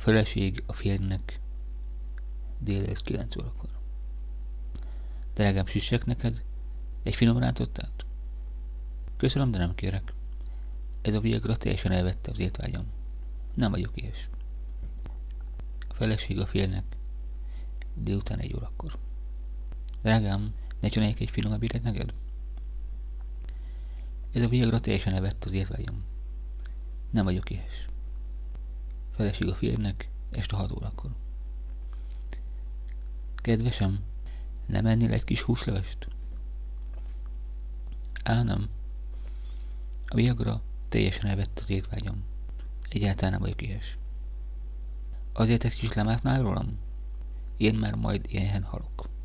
feleség a férjnek délelőtt 9 órakor. Drágám, süssek neked egy finom rántottát? Köszönöm, de nem kérek. Ez a viagra teljesen elvette az étvágyam. Nem vagyok ilyes. A feleség a férjnek délután 1 órakor. Drágám, ne csináljak egy finom ebédet neked? Ez a viagra teljesen elvette az étvágyam. Nem vagyok ilyes. Feleség a férjnek este 6 órakor. Kedvesem, nem ennél egy kis húslevest? Á, nem. A viagra teljesen elvette az étvágyam. Egyáltalán nem vagyok ilyes. Azért egy kis lemásznál rólam? Én már majd ilyen halok.